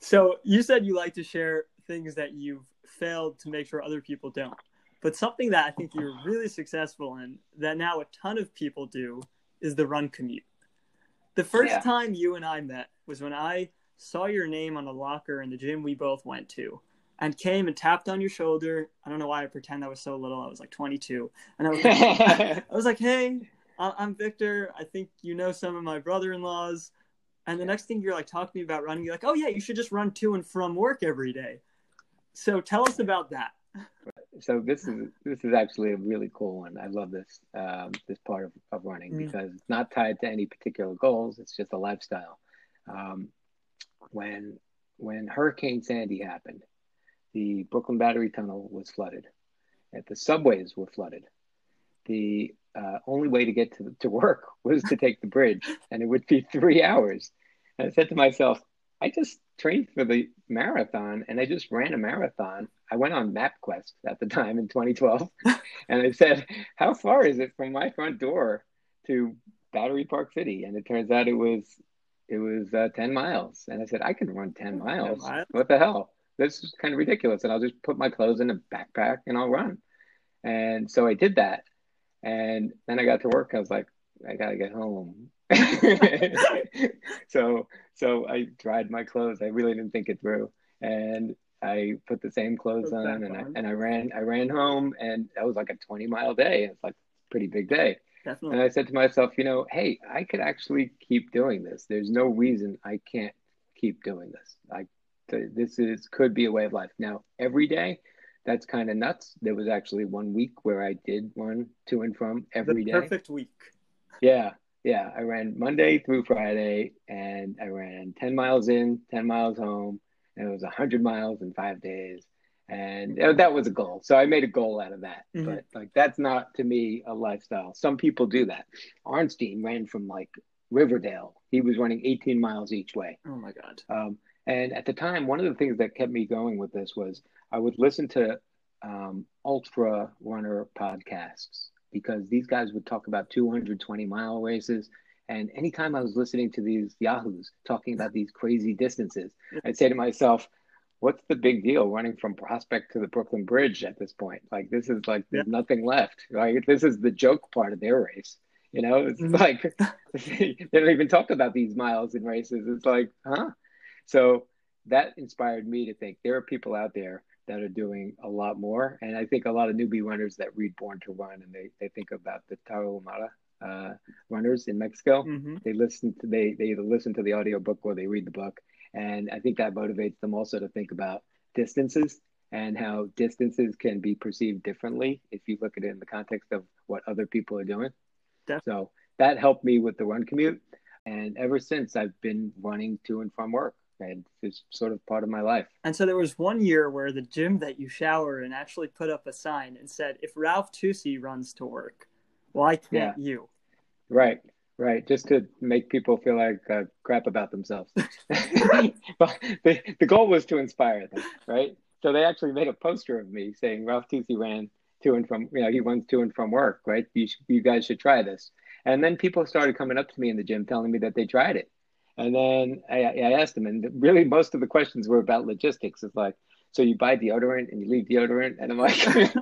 So you said you like to share things that you've failed to make sure other people don't, but something that I think you're really successful in that now a ton of people do is the run commute. The first yeah. time you and I met was when I saw your name on a locker in the gym we both went to and came and tapped on your shoulder. I don't know why I pretend I was so little. I was like twenty-two and I was like, I was like, hey, I'm Victor. I think you know some of my brother-in-laws. And the next thing you're like talking to me about running, you're like, oh yeah, you should just run to and from work every day. So tell us about that. So this is this is actually a really cool one. I love this um, this part of, of running mm. because it's not tied to any particular goals. It's just a lifestyle. Um, when when Hurricane Sandy happened, the Brooklyn Battery Tunnel was flooded. And the subways were flooded. The uh, only way to get to, to work was to take the bridge, and it would be three hours. And I said to myself, I just trained for the marathon and I just ran a marathon. I went on MapQuest at the time in twenty twelve and I said, how far is it from my front door to Battery Park City? And it turns out it was, it was uh, ten miles. And I said, I can run ten miles. ten miles. What the hell? This is kind of ridiculous. And I'll just put my clothes in a backpack and I'll run. And so I did that. And then I got to work. I was like, I got to get home. so so I dried my clothes. I really didn't think it through, and I put the same clothes on, and I, and I ran I ran home, and that was like a twenty mile day. It's like a pretty big day. Definitely. And I said to myself, you know, hey, I could actually keep doing this. There's no reason I can't keep doing this. I this is could be a way of life. Now every day, that's kind of nuts. There was actually one week where I did run to and from every the day. Perfect week. Yeah. Yeah, I ran Monday through Friday, and I ran ten miles in, ten miles home, and it was one hundred miles in five days, and that was a goal. So I made a goal out of that, mm-hmm. but like that's not, to me, a lifestyle. Some people do that. Arnstein ran from like Riverdale. He was running eighteen miles each way. Oh my God. Um, and at the time, one of the things that kept me going with this was I would listen to um, ultra runner podcasts because these guys would talk about two hundred twenty mile races. And anytime I was listening to these yahoos talking about these crazy distances, I'd say to myself, what's the big deal running from Prospect to the Brooklyn Bridge at this point? Like, this is like, there's yeah. nothing left. Like, this is the joke part of their race. You know, it's mm-hmm. like, they don't even talk about these miles in races. It's like, huh? So that inspired me to think there are people out there that are doing a lot more. And I think a lot of newbie runners that read Born to Run and they, they think about the Tarahumara uh, runners in Mexico. Mm-hmm. They listen to, they, they either listen to the audiobook or they read the book. And I think that motivates them also to think about distances and how distances can be perceived differently if you look at it in the context of what other people are doing. Definitely. So that helped me with the run commute. And ever since, I've been running to and from work. And it's sort of part of my life. And so there was one year where the gym that you shower in actually put up a sign and said, if Ralph Tucci runs to work, why can't yeah. you? Right. Right, just to make people feel like uh, crap about themselves. But the, the goal was to inspire them, right? So they actually made a poster of me saying, Ralph Tucci ran to and from, you know, he runs to and from work, right? You, sh- you guys should try this. And then people started coming up to me in the gym telling me that they tried it. And then I, I asked them, and really most of the questions were about logistics. It's like, so you buy deodorant and you leave deodorant? And I'm like...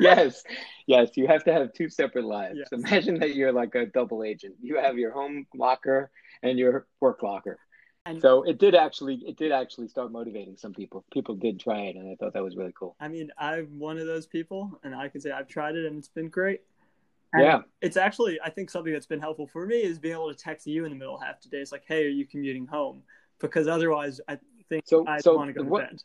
Yes, yes. You have to have two separate lives. Yes. Imagine that you're like a double agent. You have your home locker and your work locker. And so it did actually, it did actually start motivating some people. People did try it, and I thought that was really cool. I mean, I'm one of those people, and I can say I've tried it, and it's been great. And yeah, it's actually, I think something that's been helpful for me is being able to text you in the middle of half the day. It's like, hey, are you commuting home? Because otherwise, I think so, I so want to go to what, bed.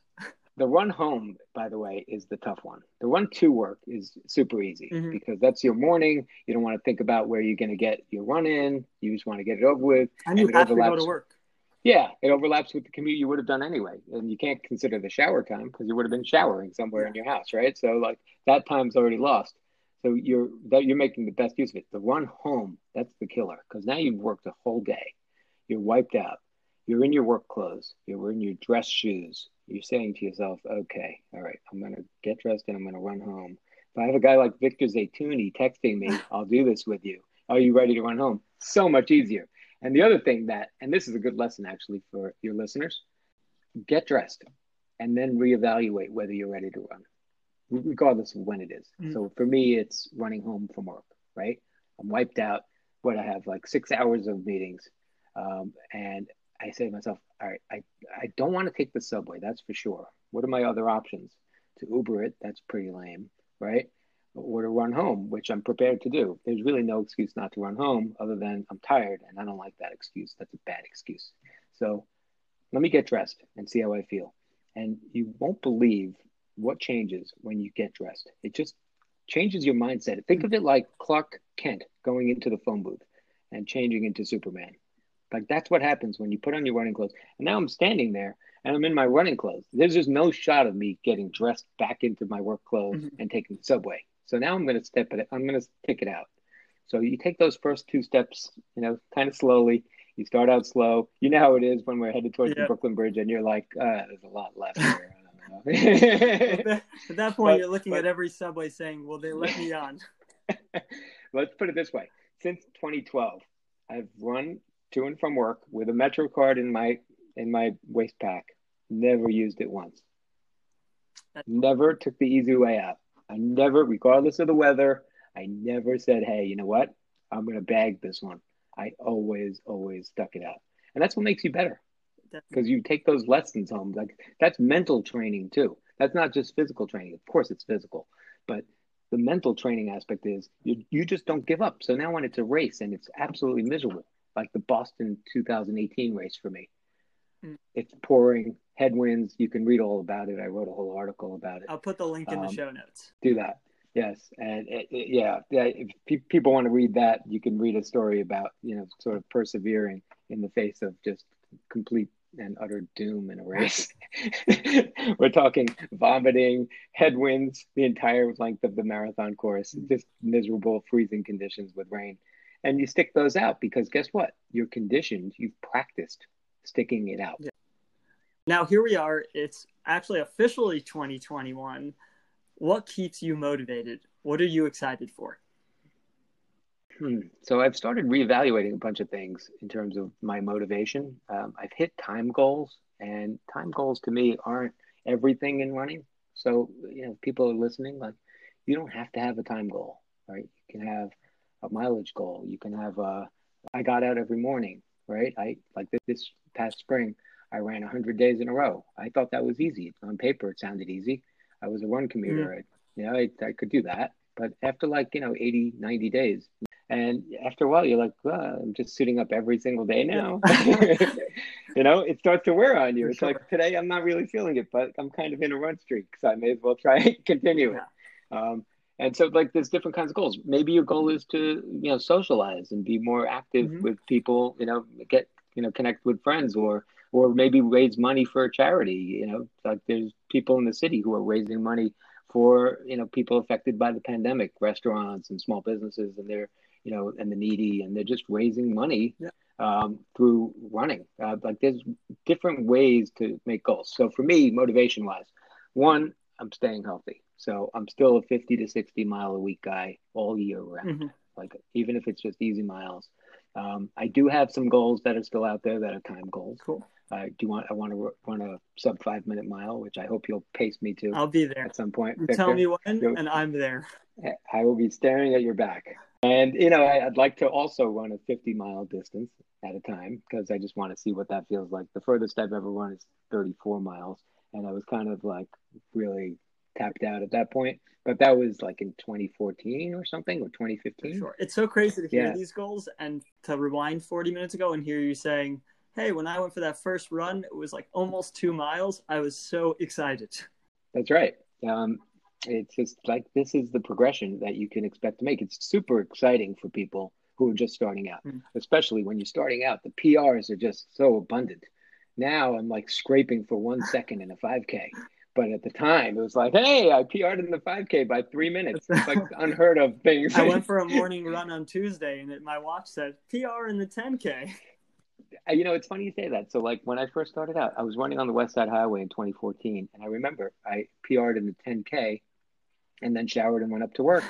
The run home, by the way, is the tough one. The run to work is super easy mm-hmm. because that's your morning. You don't want to think about where you're going to get your run in. You just want to get it over with. And, and you have to go to work. Yeah, it overlaps with the commute you would have done anyway. And you can't consider the shower time because you would have been showering somewhere yeah. in your house, right? So like that time's already lost. So you're you're making the best use of it. The run home, that's the killer because now you've worked a whole day. You're wiped out. You're in your work clothes. You're wearing your dress shoes. You're saying to yourself, okay, all right, I'm going to get dressed and I'm going to run home. If I have a guy like Victor Zaytuni texting me, I'll do this with you. Are you ready to run home? So much easier. And the other thing that, and this is a good lesson actually for your listeners, get dressed and then reevaluate whether you're ready to run, regardless of when it is. Mm-hmm. So for me, it's running home from work, right? I'm wiped out. What I have like six hours of meetings um, and I say to myself, all right, I, I don't want to take the subway. That's for sure. What are my other options? To Uber it, that's pretty lame, right? Or to run home, which I'm prepared to do. There's really no excuse not to run home other than I'm tired and I don't like that excuse. That's a bad excuse. So let me get dressed and see how I feel. And you won't believe what changes when you get dressed. It just changes your mindset. Think of it like Clark Kent going into the phone booth and changing into Superman. Like, that's what happens when you put on your running clothes. And now I'm standing there and I'm in my running clothes. There's just no shot of me getting dressed back into my work clothes mm-hmm. and taking the subway. So now I'm going to step it. I'm going to stick it out. So you take those first two steps, you know, kind of slowly. You start out slow. You know how it is when we're headed towards yeah. the Brooklyn Bridge and you're like, uh, there's a lot left here. I don't know. At that point, but, you're looking but, at every subway saying, will they let me on? Let's put it this way. Since twenty twelve, I've run to and from work with a MetroCard in my in my waist pack. Never used it once. Never took the easy way out. I never, regardless of the weather, I never said, hey, you know what? I'm going to bag this one. I always, always stuck it out. And that's what makes you better because you take those lessons home. Like, that's mental training too. That's not just physical training. Of course it's physical, but the mental training aspect is you, you just don't give up. So now when it's a race and it's absolutely miserable, like the Boston two thousand eighteen race for me. Mm. It's pouring, headwinds. You can read all about it. I wrote a whole article about it. I'll put the link in um, the show notes. Do that. Yes. And it, it, yeah, yeah, if pe- people want to read that, you can read a story about, you know, sort of persevering in the face of just complete and utter doom in a race. We're talking vomiting, headwinds, the entire length of the marathon course, mm. just miserable freezing conditions with rain. and you stick those out because guess what? You're conditioned. You've practiced sticking it out. Yeah. Now, here we are. It's actually officially twenty twenty-one. What keeps you motivated? What are you excited for? Hmm. So I've started reevaluating a bunch of things in terms of my motivation. Um, I've hit time goals, and time goals to me aren't everything in running. So, you know, people are listening, like, you don't have to have a time goal, right? You can have a mileage goal. You can have a, I got out every morning, right? I like this, this past spring, I ran one hundred days in a row. I thought that was easy. On paper, it sounded easy. I was a run commuter. Mm-hmm. I, you know, I, I could do that. But after like, you know, eighty, ninety days, and after a while, you're like, well, I'm just suiting up every single day now. You know, it starts to wear on you. It's sure. Like, today I'm not really feeling it, but I'm kind of in a run streak, so I may as well try and continue it. Yeah. Um, and so, like, there's different kinds of goals. Maybe your goal is to, you know, socialize and be more active mm-hmm. with people, you know, get, you know, connect with friends, or or maybe raise money for a charity. You know, like there's people in the city who are raising money for, you know, people affected by the pandemic, restaurants and small businesses, and they're, you know, and the needy, and they're just raising money yeah. um, through running. Uh, like there's different ways to make goals. So for me, motivation wise, one, I'm staying healthy. So I'm still a fifty to sixty mile a week guy all year round. Mm-hmm. Like even if it's just easy miles. Um, I do have some goals that are still out there that are time goals. Cool. I do want, I want to run a sub five minute mile, which I hope you'll pace me to. I'll be there at some point. You tell me when, You're, and I'm there. I will be staring at your back. And, you know, I, I'd like to also run a fifty mile distance at a time, because I just want to see what that feels like. The furthest I've ever run is thirty-four miles. And I was kind of like really tapped out at that point. But that was like in twenty fourteen or something, or twenty fifteen. Sure. It's so crazy to hear yeah. these goals and to rewind forty minutes ago and hear you saying, hey, when I went for that first run, it was like almost two miles. I was so excited. That's right. Um, it's just like, this is the progression that you can expect to make. It's super exciting for people who are just starting out, mm. especially when you're starting out. The P Rs are just so abundant. Now I'm like scraping for one second in a five K. But at the time, it was like, hey, I P R'd in the five K by three minutes. It's like unheard of things. I went for a morning run on Tuesday, and it, my watch said, P R in the ten K. You know, it's funny you say that. So, like, when I first started out, I was running on the West Side Highway in twenty fourteen. And I remember I P R'd in the ten K and then showered and went up to work.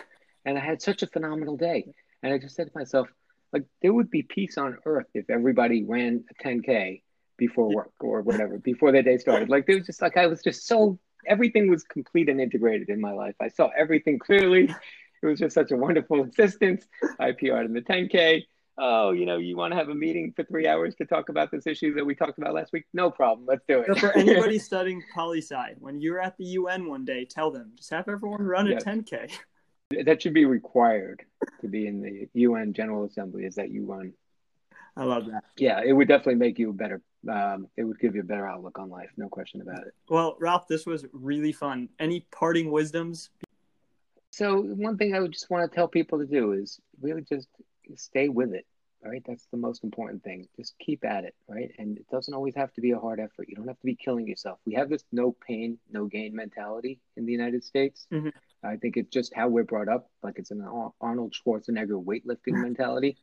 And I had such a phenomenal day. And I just said to myself, like, there would be peace on earth if everybody ran a ten K before work or whatever, before their day started. Like, it was just like, I was just so, everything was complete and integrated in my life. I saw everything clearly. It was just such a wonderful existence. I P R'd in the ten K. Oh, you know, you want to have a meeting for three hours to talk about this issue that we talked about last week? No problem. Let's do it. So for anybody studying poli-sci, when you're at the U N one day, tell them, just have everyone run yes. a ten K. That should be required to be in the U N General Assembly, is that you run. I love that. Yeah, it would definitely make you better. Um, it would give you a better outlook on life. No question about it. Well, Ralph, this was really fun. Any parting wisdoms? So one thing I would just want to tell people to do is really just stay with it, right? That's the most important thing. Just keep at it, right? And it doesn't always have to be a hard effort. You don't have to be killing yourself. We have this no pain, no gain mentality in the United States. Mm-hmm. I think it's just how we're brought up. Like it's an Arnold Schwarzenegger weightlifting mentality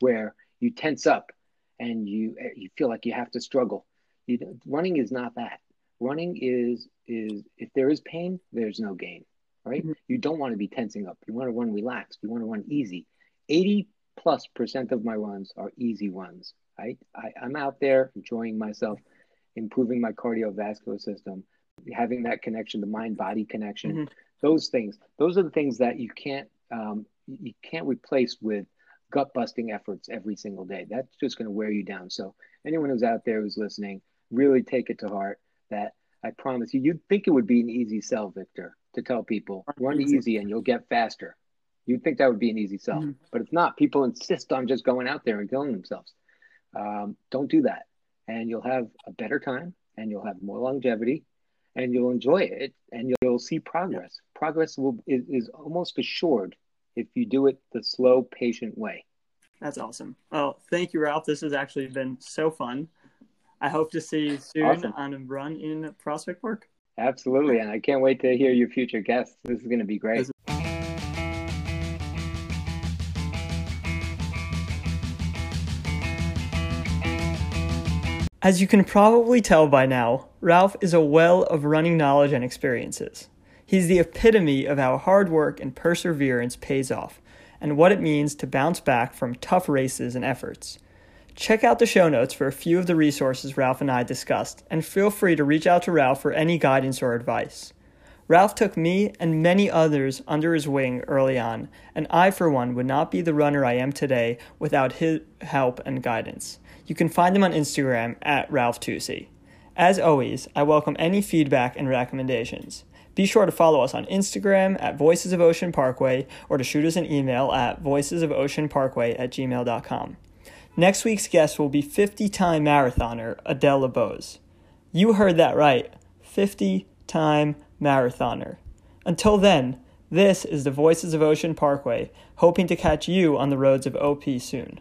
where you tense up and you you feel like you have to struggle. You, running is not that. Running is, is if there is pain, there's no gain, right? Mm-hmm. You don't want to be tensing up. You want to run relaxed. You want to run easy. eighty plus percent of my runs are easy runs. Right? I, I'm out there enjoying myself, improving my cardiovascular system, having that connection, the mind-body connection, mm-hmm. those things. Those are the things that you can't um, you can't replace with gut-busting efforts every single day. That's just going to wear you down. So anyone who's out there who's listening, really take it to heart that I promise you, you'd think it would be an easy sell, Victor, to tell people, run easy and you'll get faster. You'd think that would be an easy sell, mm-hmm. but it's not. People insist on just going out there and killing themselves. Um, don't do that. And you'll have a better time, and you'll have more longevity, and you'll enjoy it, and you'll, you'll see progress. Yeah. Progress will, is, is almost assured if you do it the slow, patient way. That's awesome. Well, thank you, Ralph. This has actually been so fun. I hope to see you soon awesome. on a run in Prospect Park. Absolutely, and I can't wait to hear your future guests. This is going to be great. This- As you can probably tell by now, Ralph is a well of running knowledge and experiences. He's the epitome of how hard work and perseverance pays off, and what it means to bounce back from tough races and efforts. Check out the show notes for a few of the resources Ralph and I discussed, and feel free to reach out to Ralph for any guidance or advice. Ralph took me and many others under his wing early on, and I, for one, would not be the runner I am today without his help and guidance. You can find him on Instagram at Ralph Tucci. As always, I welcome any feedback and recommendations. Be sure to follow us on Instagram at Voices of Ocean Parkway or to shoot us an email at voices of ocean parkway at gmail dot com. Next week's guest will be fifty-time marathoner Adele LeBose. You heard that right, fifty-time marathoner. Until then, this is the Voices of Ocean Parkway, hoping to catch you on the roads of O P soon.